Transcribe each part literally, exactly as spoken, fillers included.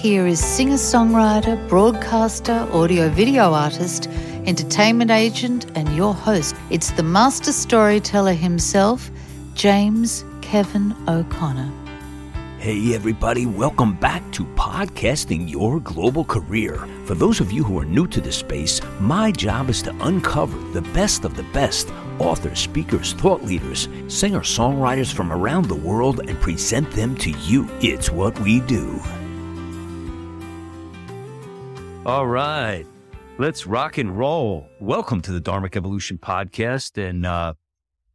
here is singer-songwriter, broadcaster, audio-video artist, entertainment agent, and your host. It's the master storyteller himself, James Kevin O'Connor. Hey everybody, welcome back to Podcasting Your Global Career. For those of you who are new to this space, my job is to uncover the best of the best authors, speakers, thought leaders, singer-songwriters from around the world and present them to you. It's what we do. All right, let's rock and roll. Welcome to the Dharmic Evolution Podcast, and uh,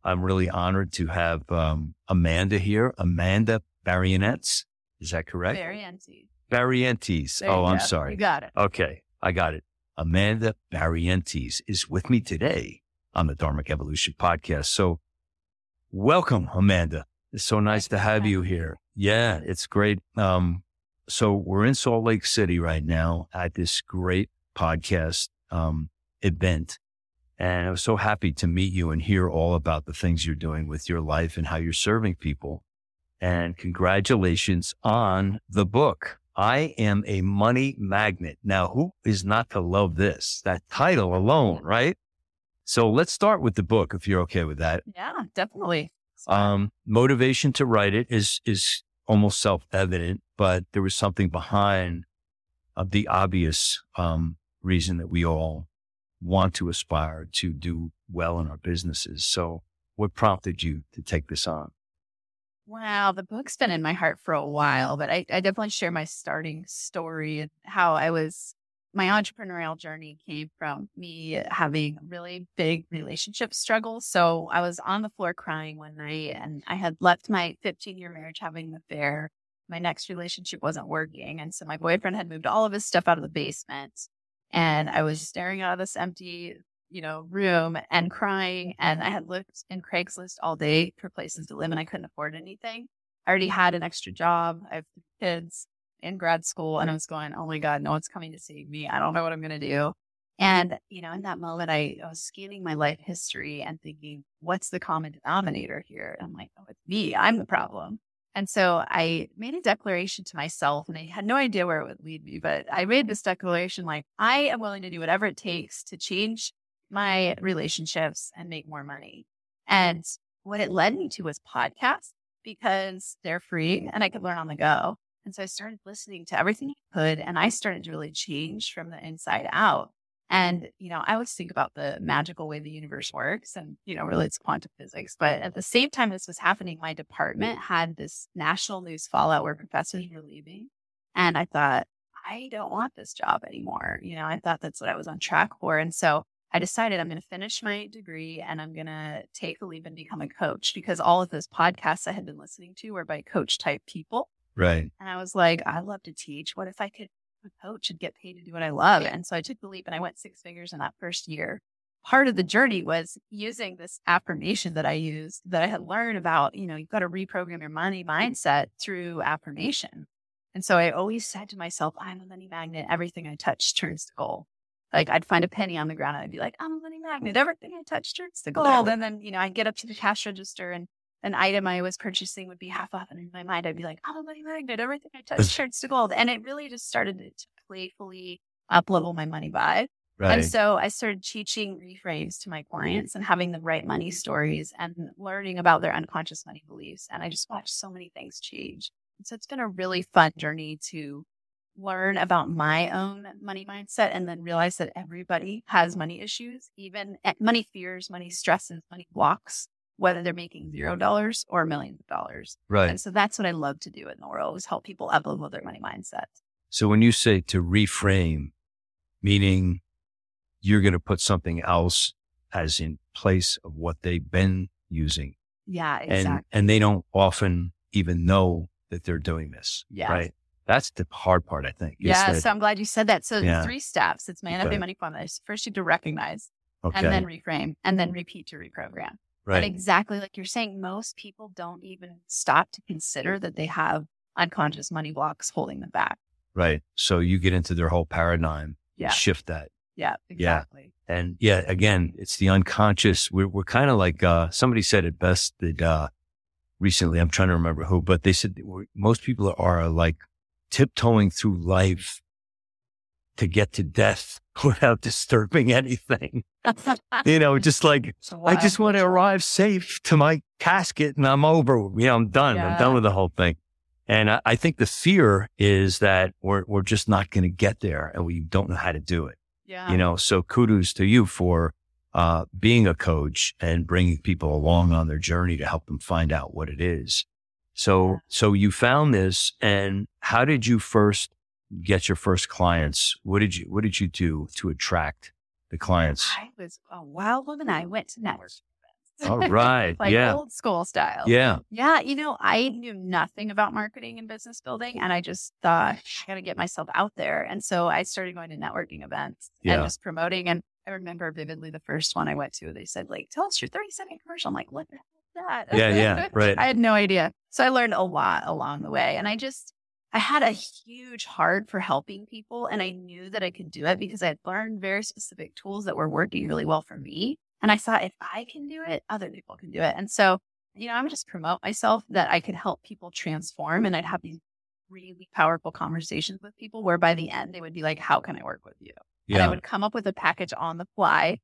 I'm really honored to have um, Amanda here. Amanda Barrientez, is that correct? Barrientez. Barrientez. Oh, I'm go. sorry. You got it. Okay, I got it. Amanda Barrientez is with me today on the Dharmic Evolution Podcast. So welcome, Amanda. It's so nice to have you here. Yeah, it's great. Um, so we're in Salt Lake City right now at this great podcast um, event. And I was so happy to meet you and hear all about the things you're doing with your life and how you're serving people. And congratulations on the book, I Am a Money Magnet. Now, who is not to love this? That title alone, right? So let's start with the book, if you're okay with that. Yeah, definitely. Um, motivation to write it is is almost self-evident, but there was something behind uh, the obvious um, reason that we all want to aspire to do well in our businesses. So what prompted you to take this on? Wow, the book's been in my heart for a while, but I, I definitely share my starting story and how I was, my entrepreneurial journey came from me having really big relationship struggles. So I was on the floor crying one night and I had left my fifteen year marriage having an affair. My next relationship wasn't working. And so my boyfriend had moved all of his stuff out of the basement and I was staring out of this empty you know, room and crying. And I had looked in Craigslist all day for places to live and I couldn't afford anything. I already had an extra job. I have kids in grad school and I was going, oh my God, no one's coming to save me. I don't know what I'm going to do. And, you know, in that moment, I, I was scanning my life history and thinking, what's the common denominator here? And I'm like, oh, it's me. I'm the problem. And so I made a declaration to myself and I had no idea where it would lead me, but I made this declaration, like, I am willing to do whatever it takes to change my relationships and make more money. And what it led me to was podcasts because they're free and I could learn on the go. And so I started listening to everything I could and I started to really change from the inside out. And, you know, I always think about the magical way the universe works and, you know, really it's quantum physics. But at the same time this was happening, my department had this national news fallout where professors were leaving. And I thought, I don't want this job anymore. You know, I thought that's what I was on track for. And so I decided I'm going to finish my degree and I'm going to take the leap and become a coach because all of those podcasts I had been listening to were by coach type people. Right. And I was like, I love to teach. What if I could be a coach and get paid to do what I love? And so I took the leap and I went six figures in that first year. Part of the journey was using this affirmation that I used that I had learned about, you know, you've got to reprogram your money mindset through affirmation. And so I always said to myself, I'm a money magnet. Everything I touch turns to gold. Like I'd find a penny on the ground and I'd be like, I'm a money magnet. Everything I touch turns to gold. And then, you know, I'd get up to the cash register and an item I was purchasing would be half off. And in my mind, I'd be like, I'm a money magnet. Everything I touch turns to gold. And it really just started to playfully up-level my money vibe. Right. And so I started teaching reframes to my clients and having them write money stories and learning about their unconscious money beliefs. And I just watched so many things change. And so it's been a really fun journey to learn about my own money mindset and then realize that everybody has money issues, even money fears, money stresses, money blocks, whether they're making zero dollars or millions of dollars. Right. And so that's what I love to do in the world is help people uplevel their money mindset. So when you say to reframe, meaning you're going to put something else as in place of what they've been using. Yeah, exactly. And, and they don't often even know that they're doing this. Yeah. Right. That's the hard part, I think. Yeah, that, so I'm glad you said that. So yeah. Three steps. It's my N F A okay. money formula. First, you have to recognize, okay. and then reframe, and then repeat to reprogram. Right. But exactly like you're saying, most people don't even stop to consider that they have unconscious money blocks holding them back. Right. So you get into their whole paradigm, yeah. shift that. Yeah, exactly. Yeah. And yeah, again, it's the unconscious. We're, we're kind of like, uh, somebody said it best that uh, recently, I'm trying to remember who, but they said most people are like tiptoeing through life to get to death without disturbing anything. You know, just like, so I just want to arrive safe to my casket and I'm over, you know, I'm done. Yeah. I'm done with the whole thing. And I, I think the fear is that we're we're just not going to get there and we don't know how to do it. Yeah. You know, so kudos to you for uh, being a coach and bringing people along on their journey to help them find out what it is. So, yeah. so you found this, and how did you first get your first clients? What did you, what did you do to attract the clients? I was a wild woman. I went to networking. All right. like yeah. Old school style. Yeah. Yeah. You know, I knew nothing about marketing and business building, and I just thought, I got to get myself out there. And so I started going to networking events yeah. and just promoting. And I remember vividly the first one I went to, they said, like, tell us your thirty second commercial. I'm like, what the hell is that? Yeah. yeah. Right. I had no idea. So I learned a lot along the way. And I just, I had a huge heart for helping people. And I knew that I could do it because I had learned very specific tools that were working really well for me. And I thought, if I can do it, other people can do it. And so, you know, I'm just promote myself that I could help people transform. And I'd have these really powerful conversations with people where by the end, they would be like, how can I work with you? Yeah. And I would come up with a package on the fly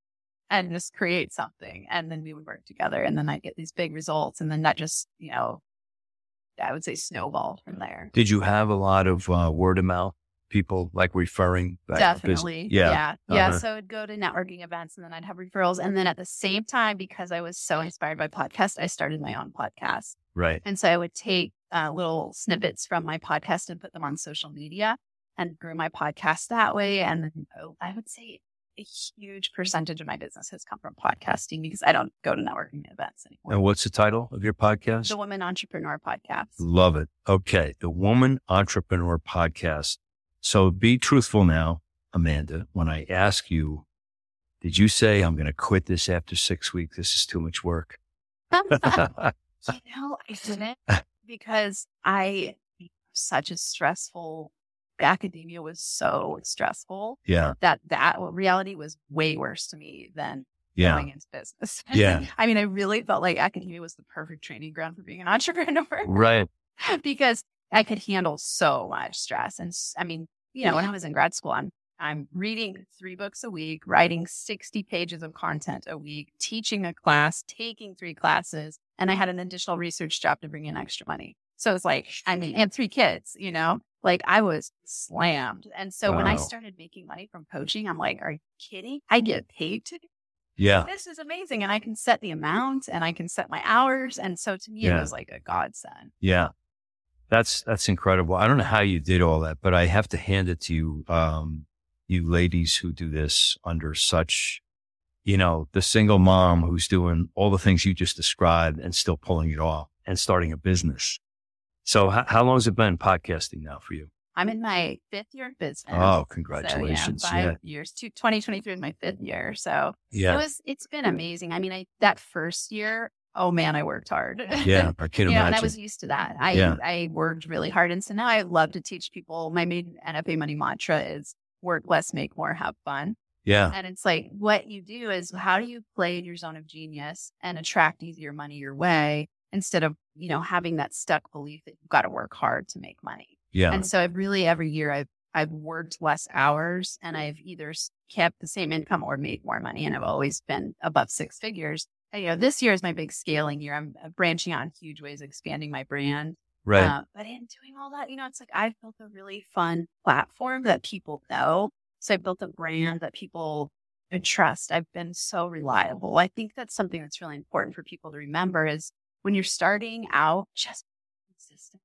and just create something. And then we would work together. And then I'd get these big results. And then that just, you know, I would say snowballed from there. Did you have a lot of uh, word of mouth? People like referring back? Definitely. Yeah. Yeah. Uh-huh. yeah. So I'd go to networking events and then I'd have referrals. And then at the same time, because I was so inspired by podcasts, I started my own podcast. Right. And so I would take uh, little snippets from my podcast and put them on social media and grew my podcast that way. And then oh, I would say a huge percentage of my business has come from podcasting because I don't go to networking events anymore. And what's the title of your podcast? The Woman Entrepreneur Podcast. Love it. Okay. The Woman Entrepreneur Podcast. So be truthful now, Amanda, when I ask you, did you say, I'm going to quit this after six weeks? This is too much work. You know, I didn't, because I, such a stressful, academia was so stressful yeah. that that reality was way worse to me than yeah. going into business. Yeah. I mean, I really felt like academia was the perfect training ground for being an entrepreneur. Right. Because I could handle so much stress. And I mean, you know, when I was in grad school, I'm, I'm reading three books a week, writing sixty pages of content a week, teaching a class, taking three classes. And I had an additional research job to bring in extra money. So it's like, I mean, and three kids, you know, like I was slammed. And so wow. when I started making money from coaching, I'm like, are you kidding? I get paid to do this. Yeah. This is amazing. And I can set the amount and I can set my hours. And so to me, yeah. it was like a godsend. Yeah. That's, that's incredible. I don't know how you did all that, but I have to hand it to you. Um, you ladies who do this under such, you know, the single mom who's doing all the things you just described and still pulling it off and starting a business. So h- how long has it been podcasting now for you? I'm in my fifth year of business. Oh, congratulations. So, yeah, five yeah. years, two, twenty twenty-three is my fifth year. So yeah. it was, it's been amazing. I mean, I, that first year, oh man, I worked hard. Yeah, I can imagine. Know, and I was used to that. I yeah. I worked really hard. And so now I love to teach people. My main N F A Money mantra is work less, make more, have fun. Yeah. And it's like, what you do is how do you play in your zone of genius and attract easier money your way instead of, you know, having that stuck belief that you've got to work hard to make money. Yeah. And so I've really, every year I've, I've worked less hours and I've either kept the same income or made more money. And I've always been above six figures. You know, this year is my big scaling year. I'm branching out in huge ways, expanding my brand. Right. Uh, but in doing all that, you know, it's like I've built a really fun platform that people know. So I built a brand that people trust. I've been so reliable. I think that's something that's really important for people to remember is when you're starting out, just be consistent.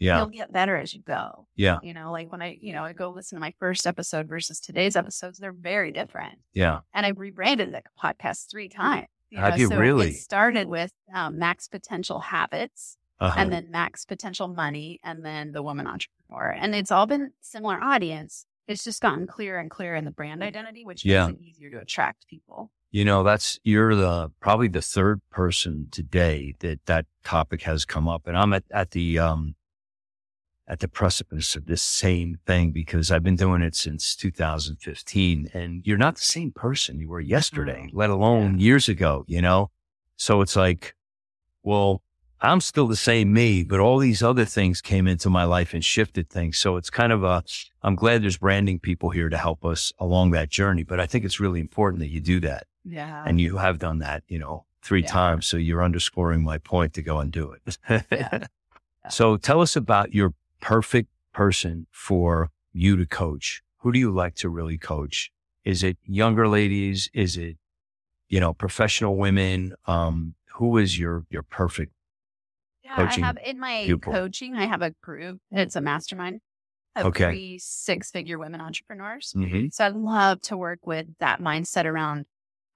Yeah. You'll get better as you go. Yeah. You know, like when I, you know, I go listen to my first episode versus today's episodes, they're very different. Yeah. And I rebranded the podcast three times. You know, Have you so really? It started with um, Max Potential Habits uh-huh. and then Max Potential Money and then The Woman Entrepreneur. And it's all been similar audience. It's just gotten clearer and clearer in the brand identity, which yeah. makes it easier to attract people. You know, that's, you're the, probably the third person today that that topic has come up. And I'm at, at the, um, at the precipice of this same thing because I've been doing it since two thousand fifteen and you're not the same person you were yesterday, mm-hmm. let alone yeah. years ago, you know? So it's like, well, I'm still the same me, but all these other things came into my life and shifted things. So it's kind of a, I'm glad there's branding people here to help us along that journey. But I think it's really important that you do that. Yeah. And you have done that, you know, three yeah. times. So you're underscoring my point to go and do it. yeah. Yeah. So tell us about your perfect person for you to coach. Who do you like to really coach? Is it younger ladies? Is it, you know, professional women? Um, who is your, your perfect Coaching I have in my pupil. coaching, I have a group. It's a mastermind of okay. three six-figure women entrepreneurs. Mm-hmm. So I love to work with that mindset around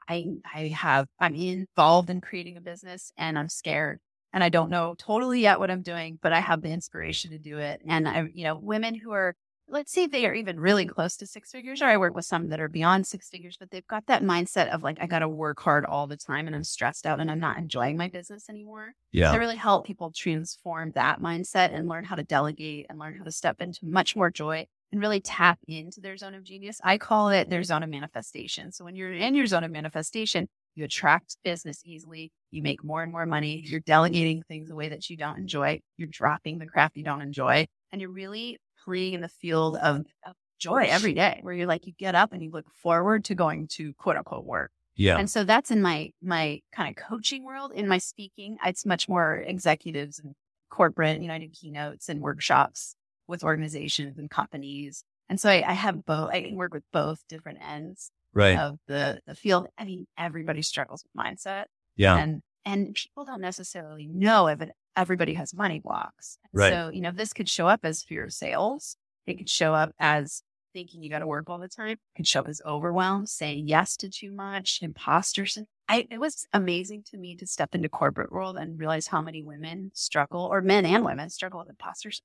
I I have I'm involved in creating a business and I'm scared and I don't know totally yet what I'm doing, but I have the inspiration to do it. And I, you know, women who are, let's see if they are even really close to six figures, or I work with some that are beyond six figures, but they've got that mindset of like, I got to work hard all the time and I'm stressed out and I'm not enjoying my business anymore. Yeah. So I really help people transform that mindset and learn how to delegate and learn how to step into much more joy and really tap into their zone of genius. I call it their zone of manifestation. So when you're in your zone of manifestation, you attract business easily. You make more and more money. You're delegating things away that you don't enjoy. You're dropping the crap you don't enjoy. And you're really free in the field of, of joy every day, where you're like, you get up and you look forward to going to quote unquote work. Yeah. And so that's in my, my kind of coaching world. In my speaking, it's much more executives and corporate, you know, I do keynotes and workshops with organizations and companies. And so I, I have both, I work with both different ends right. of the, the field. I mean, everybody struggles with mindset. Yeah. And, and people don't necessarily know if it, everybody has money blocks. Right. So, you know, this could show up as fear of sales. It could show up as thinking you got to work all the time. It could show up as overwhelm, saying yes to too much, imposter syndrome. I, it was amazing to me to step into corporate world and realize how many women struggle, or men and women struggle with imposter syndrome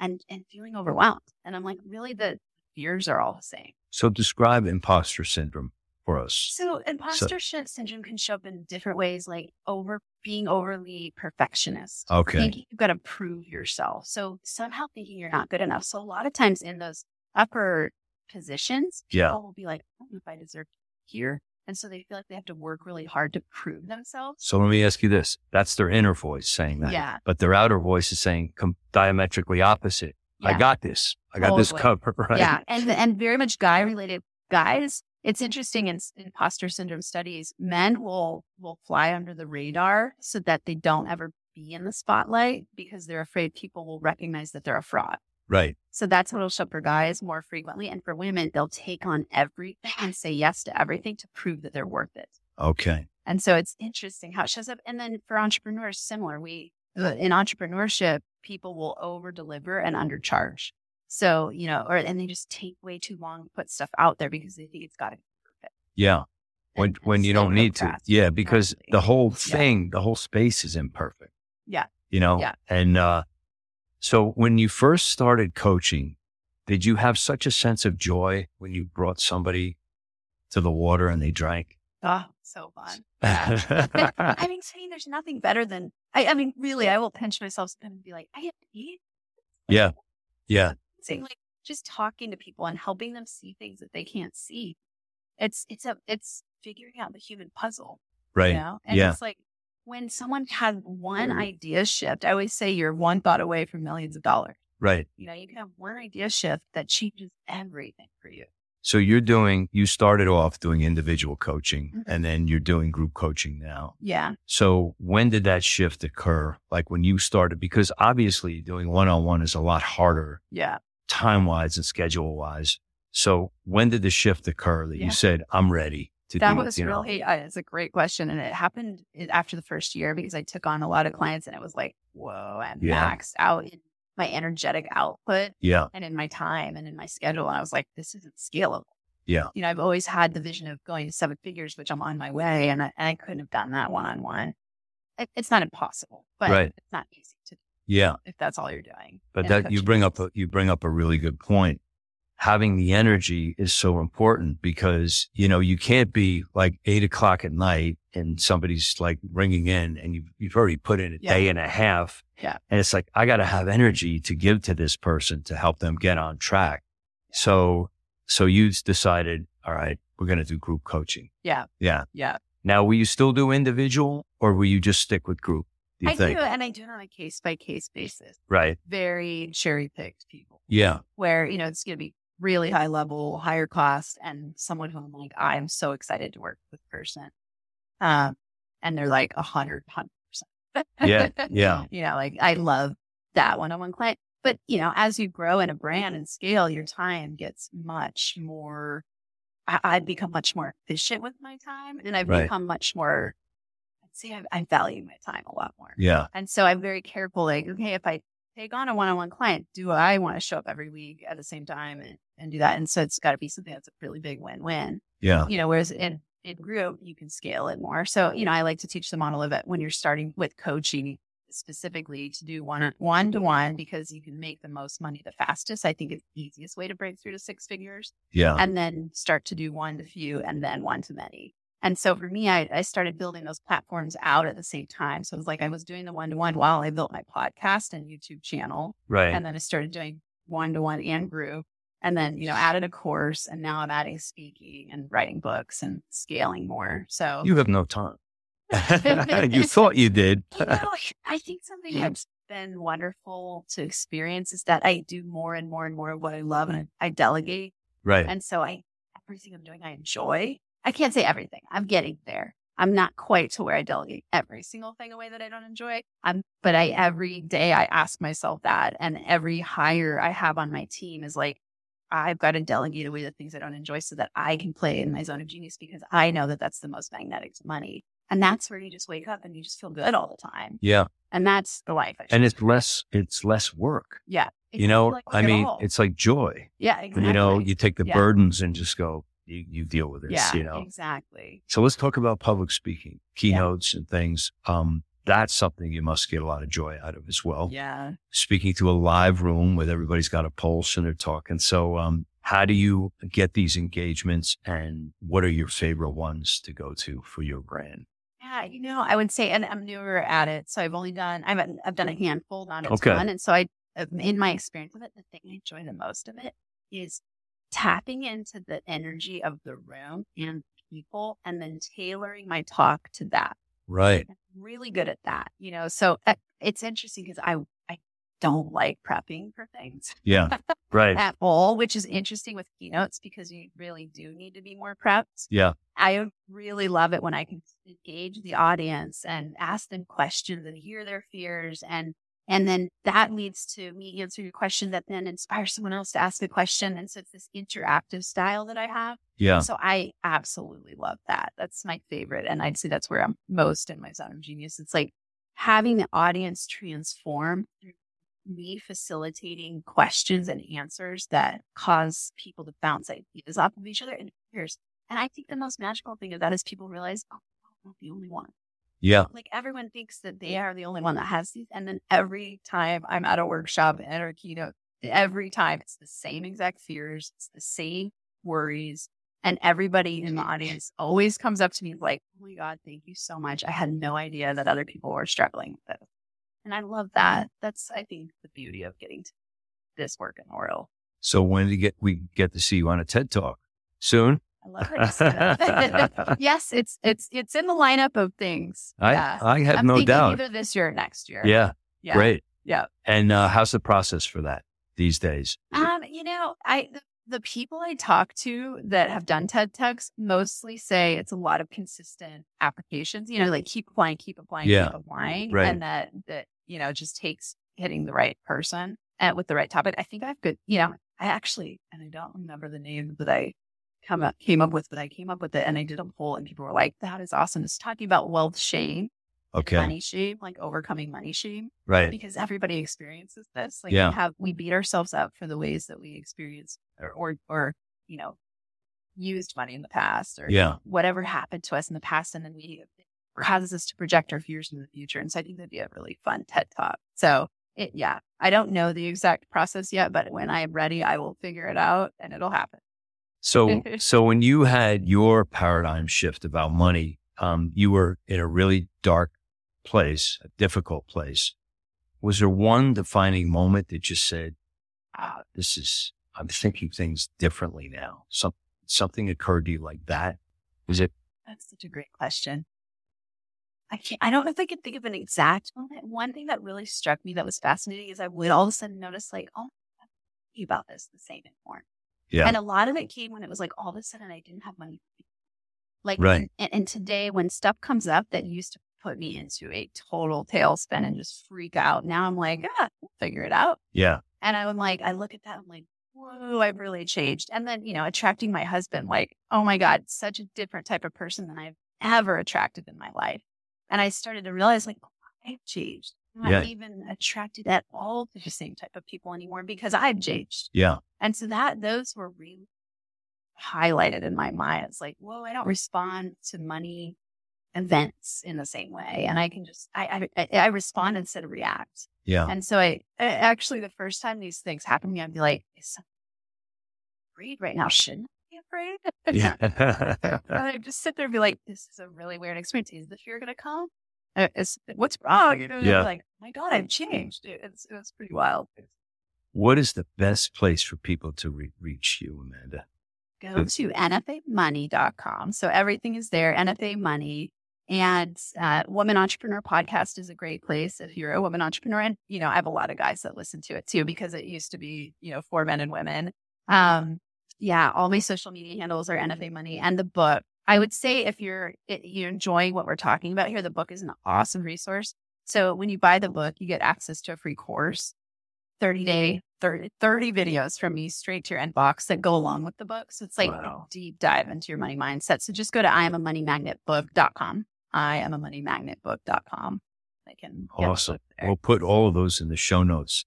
and, and feeling overwhelmed. And I'm like, really, the fears are all the same. So describe imposter syndrome for us. So imposter so. syndrome can show up in different ways, like over being overly perfectionist. Okay. Thinking you've got to prove yourself. So somehow thinking you're not good enough. So a lot of times in those upper positions, people yeah. will be like, I don't know if I deserve to be here. And so they feel like they have to work really hard to prove themselves. So let me ask you this. That's their inner voice saying that. Yeah. But their outer voice is saying com- diametrically opposite. Yeah. I got this. I got totally. this covered. Right? Yeah. And, and very much guy related. Guys, it's interesting in, in imposter syndrome studies, men will will fly under the radar so that they don't ever be in the spotlight because they're afraid people will recognize that they're a fraud. Right. So that's what will show up for guys more frequently. And for women, they'll take on everything and say yes to everything to prove that they're worth it. Okay. And so it's interesting how it shows up. And then for entrepreneurs, similar. We in entrepreneurship, people will over-deliver and undercharge. So, you know, or, and they just take way too long to put stuff out there because they think it's got to be perfect. Yeah. When, and, when and you don't need to. Yeah. Because exactly. the whole thing, yeah. the whole space is imperfect. Yeah. You know? Yeah. And, uh, so when you first started coaching, did you have such a sense of joy when you brought somebody to the water and they drank? Oh, so fun. I mean, saying there's nothing better than, I, I mean, really, I will pinch myself and be like, I have to eat. Yeah. Yeah. Like just talking to people and helping them see things that they can't see. It's, it's a, it's figuring out the human puzzle. Right. You know? And yeah. it's like when someone has one idea shift, I always say you're one thought away from millions of dollars. Right. You know, you can have one idea shift that changes everything for you. So you're doing, you started off doing individual coaching mm-hmm. and then you're doing group coaching now. Yeah. So when did that shift occur? Like when you started, because obviously doing one-on-one is a lot harder. Yeah. Time-wise and schedule-wise. So when did the shift occur that yeah. you said, I'm ready to that do That was you know? really, uh, it's a great question. And it happened after the first year because I took on a lot of clients and it was like, whoa, I'm yeah. maxed out in my energetic output yeah. and in my time and in my schedule. And I was like, this isn't scalable. Yeah. You know, I've always had the vision of going to seven figures, which I'm on my way. And I, and I couldn't have done that one-on-one. It, it's not impossible, but right. it's not easy to do. Yeah. If that's all you're doing. But that you bring up, a, you bring up a really good point. Having the energy is so important because, you know, you can't be like eight o'clock at night and somebody's like ringing in and you've, you've already put in a yeah. day and a half. Yeah. And it's like, I got to have energy to give to this person to help them get on track. So, so you decided, all right, we're going to do group coaching. Yeah. Yeah. Yeah. Now, will you still do individual or will you just stick with group? Do you I think? do, and I do it on a case-by-case basis. Right. Very cherry-picked people. Yeah. Where, you know, it's going to be really high level, higher cost, and someone who I'm like, I'm so excited to work with this person. Um, and they're like a hundred, a hundred percent. Yeah, yeah. You know, like I love that one-on-one client. But, you know, as you grow in a brand and scale, your time gets much more, I, I've become much more efficient with my time. And I've right. become much more, I'd say I, I value my time a lot more. Yeah. And so I'm very careful, like, okay, if I take on a one-on-one client, do I want to show up every week at the same time and, and do that? And so it's got to be something that's a really big win-win. Yeah. You know, whereas in, in group, you can scale it more. So, you know, I like to teach the model of it when you're starting with coaching specifically to do one one to one because you can make the most money the fastest. I think it's the easiest way to break through to six figures. Yeah. And then start to do one to few and then one to many. And so for me, I, I started building those platforms out at the same time. So it was like I was doing the one-to-one while I built my podcast and YouTube channel. Right. And then I started doing one-to-one and group. And then, you know, added a course. And now I'm adding speaking and writing books and scaling more. So you have no time. You thought you did. You know, I think something that's been wonderful to experience is that I do more and more and more of what I love and I, I delegate. Right. And so I everything I'm doing, I enjoy. I can't say everything. I'm getting there. I'm not quite to where I delegate every single thing away that I don't enjoy. I'm, but I, every day I ask myself that, and every hire I have on my team is like, I've got to delegate away the things I don't enjoy so that I can play in my zone of genius because I know that that's the most magnetic to money. And that's where you just wake up and you just feel good all the time. Yeah. And that's the life. I and it's less, it's less work. Yeah. You know, like I mean, it's like joy. Yeah, exactly. You know, you take the yeah. burdens and just go, You, you deal with this, yeah, you know? Exactly. So let's talk about public speaking, keynotes yeah. and things. Um, that's something you must get a lot of joy out of as well. Yeah. Speaking to a live room with everybody's got a pulse and they're talking. So um, how do you get these engagements and what are your favorite ones to go to for your brand? Yeah, you know, I would say, and I'm newer at it. So I've only done, I've, I've done a handful, not a okay. ton. And so I, in my experience with it, the thing I enjoy the most of it is tapping into the energy of the room and people and then tailoring my talk to that. Right. I'm really good at that, you know? So uh, it's interesting because I, I don't like prepping for things. Yeah. Right. At all, which is interesting with keynotes because you really do need to be more prepped. Yeah. I really love it when I can engage the audience and ask them questions and hear their fears and And then that leads to me answering your question that then inspires someone else to ask a question. And so it's this interactive style that I have. Yeah. So I absolutely love that. That's my favorite. And I'd say that's where I'm most in my zone of genius. It's like having the audience transform through me facilitating questions and answers that cause people to bounce ideas off of each other and peers. And I think the most magical thing of that is people realize, oh, I'm not the only one. Yeah. Like everyone thinks that they are the only one that has these. And then every time I'm at a workshop and a keynote, every time it's the same exact fears, it's the same worries. And everybody in the audience always comes up to me like, oh my God, thank you so much. I had no idea that other people were struggling with this. And I love that. That's, I think, the beauty of getting to this work in oral. So when do you get, we get to see you on a TED Talk soon? I love her. Yes, it's it's it's in the lineup of things. I yeah. I have I'm no doubt. Either this year or next year. Yeah, yeah. Great. Yeah. And uh, how's the process for that these days? Um, you know, I the, the people I talk to that have done TED Talks mostly say it's a lot of consistent applications. You know, like keep applying, keep applying, yeah. keep applying, right. and that that you know just takes hitting the right person and with the right topic. I think I've good. You know, I actually and I don't remember the name, but I. Come up, came up with, but I came up with it and I did a poll and people were like, that is awesome. It's talking about wealth shame, okay, money shame, like overcoming money shame. Right. Because everybody experiences this. Like yeah. we have, we beat ourselves up for the ways that we experienced or, or, or, you know, used money in the past or yeah. whatever happened to us in the past. And then we, it causes us to project our fears into the future. And so I think that'd be a really fun TED Talk. So it, yeah, I don't know the exact process yet, but when I am ready, I will figure it out and it'll happen. So, so when you had your paradigm shift about money, um, you were in a really dark place, a difficult place. Was there one defining moment that just said, ah, this is, I'm thinking things differently now. Some, something occurred to you like that? Was it? That's such a great question. I can't, I don't know if I could think of an exact moment. One thing that really struck me that was fascinating is I would all of a sudden notice like, oh, I'm thinking about this the same anymore. Yeah. And a lot of it came when it was like, all of a sudden I didn't have money. Like, right. and, and today when stuff comes up that used to put me into a total tailspin and just freak out. Now I'm like, ah, we'll figure it out. Yeah. And I'm like, I look at that, I'm like, whoa, I've really changed. And then, you know, attracting my husband, like, oh my God, such a different type of person than I've ever attracted in my life. And I started to realize like, I've changed. I'm not yeah. even attracted at all to the same type of people anymore because I've changed. Yeah. And so that, those were really highlighted in my mind. It's like, whoa, I don't respond to money events in the same way. And I can just, I, I, I respond instead of react. Yeah. And so I, I actually, the first time these things happen to me, I'd be like, is I'm afraid right now. Shouldn't I be afraid? Yeah. And I'd just sit there and be like, this is a really weird experience. Is the fear going to come? Uh, is, what's wrong? You know, yeah. I'd be like, oh my God, I've changed. It, it's, it was pretty wild. What is the best place for people to re- reach you, Amanda? Go to N F A Money dot com. So everything is there, N F A Money. And uh, Woman Entrepreneur Podcast is a great place if you're a woman entrepreneur. And, you know, I have a lot of guys that listen to it too, because it used to be, you know, for men and women. Um, yeah, all my social media handles are N F A Money and the book. I would say if you're it, you're enjoying what we're talking about here, the book is an awesome resource. So when you buy the book, you get access to a free course, thirty-day, thirty, thirty videos from me straight to your inbox that go along with the book. So it's like wow. a deep dive into your money mindset. So just go to I am a money magnet book dot com. I am a money magnet book dot com. I can awesome. We'll put all of those in the show notes.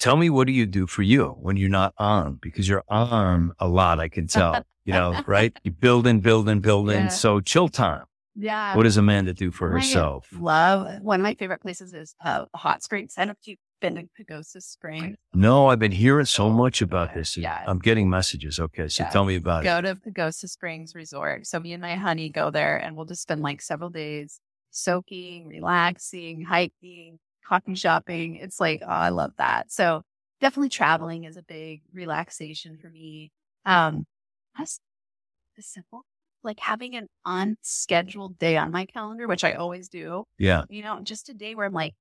Tell me, what do you do for you when you're not on? Because you're on a lot, I can tell. You know, right? You build and build and build in. Yeah. So chill time. Yeah. What does Amanda do for I herself? Love. One of my favorite places is uh, hot springs. I don't know if you've been to Pagosa Springs. No, I've been hearing so much about this. Yeah. I'm getting messages. Okay. So yeah. tell me about go it. Go to Pagosa Springs Resort. So me and my honey go there and we'll just spend like several days soaking, relaxing, hiking, coffee shopping. It's like, oh, I love that. So definitely traveling is a big relaxation for me. Um, that's simple. Like having an unscheduled day on my calendar, which I always do. Yeah. You know, just a day where I'm like,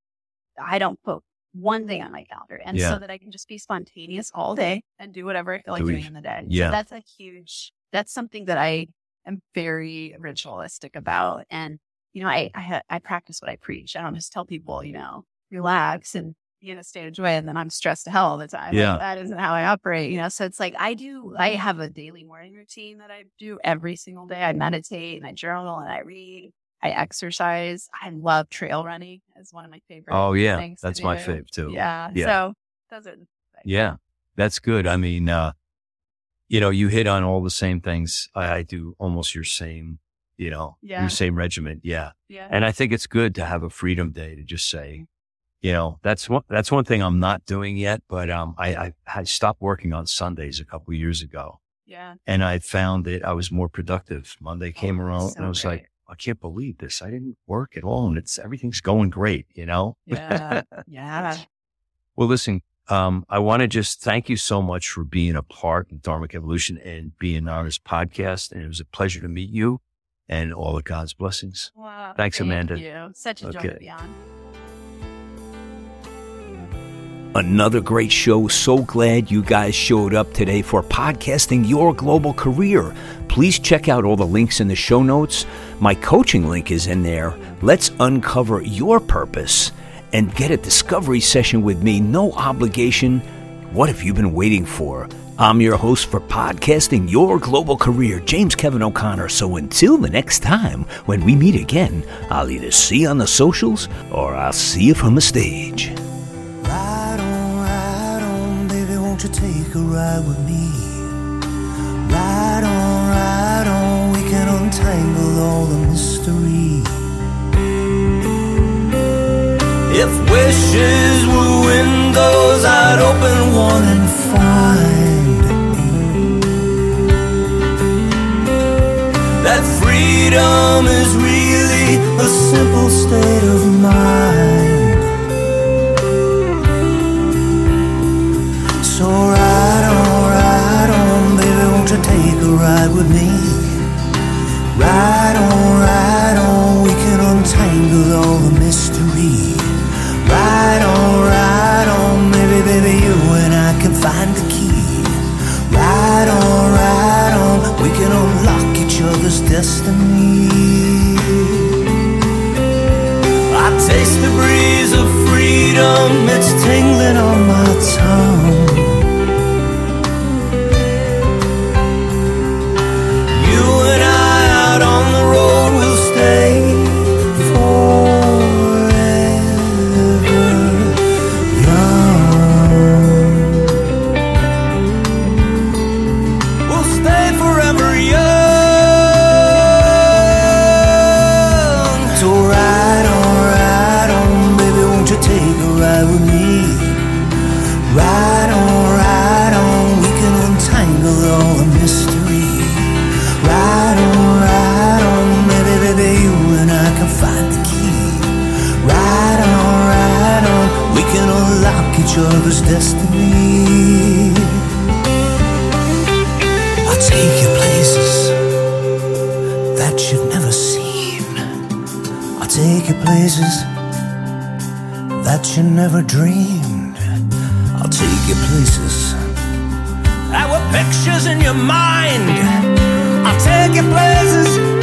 I don't put one thing on my calendar. And yeah. so that I can just be spontaneous all day and do whatever I feel like do doing we, in the day. Yeah. So that's a huge, that's something that I am very ritualistic about. And, you know, I, I, I practice what I preach. I don't just tell people, you know, relax and be in a state of joy. And then I'm stressed to hell all the time. Yeah. Like, that isn't how I operate, you know? So it's like, I do, I have a daily morning routine that I do every single day. I meditate and I journal and I read, I exercise. I love trail running as one of my favorite oh, yeah. things. Oh yeah. That's my fave too. Yeah. yeah. So those are the things. Yeah. That's good. I mean, uh, you know, you hit on all the same things. I, I do almost your same, you know, yeah. your same regimen. Yeah. Yeah. And I think it's good to have a freedom day to just say, you know, that's one, that's one thing I'm not doing yet, but, um, I, I, I stopped working on Sundays a couple of years ago. Yeah. And I found that I was more productive. Monday came oh, around so and I was great. like, I can't believe this. I didn't work at all. And it's, everything's going great, you know? Yeah. Yeah. Well, listen, um, I want to just thank you so much for being a part of Dharmic Evolution and being on this podcast. And it was a pleasure to meet you and all of God's blessings. Wow. Thanks, thank Amanda. You. Such a okay. joy to be on. Another great show. So glad you guys showed up today for Podcasting Your Global Career. Please check out all the links in the show notes. My coaching link is in there. Let's uncover your purpose and get a discovery session with me. No obligation. What have you been waiting for? I'm your host for Podcasting Your Global Career, James Kevin O'Connor. So until the next time when we meet again, I'll either see you on the socials or I'll see you from the stage. To take a ride with me. Ride on, ride on. We can untangle all the mystery. If wishes were windows, I'd open one and find that freedom is really a simple state of mind. So ride on, ride on, baby, won't you take a ride with me? Ride on, ride on, we can untangle Taste the breeze of freedom, it's tingling on my tongue. You and I out on the road will stay forever young. We'll stay forever young. So ride on, ride on, baby, won't you take a ride with me? Ride on, ride on, we can untangle all the mystery. Ride on, ride on, baby, baby, you and I can find the key. Ride on, ride on, we can unlock each other's destiny. I'll take you places that you've never seen. I'll take you places that you never dreamed. I'll take you places that were pictures in your mind. I'll take you places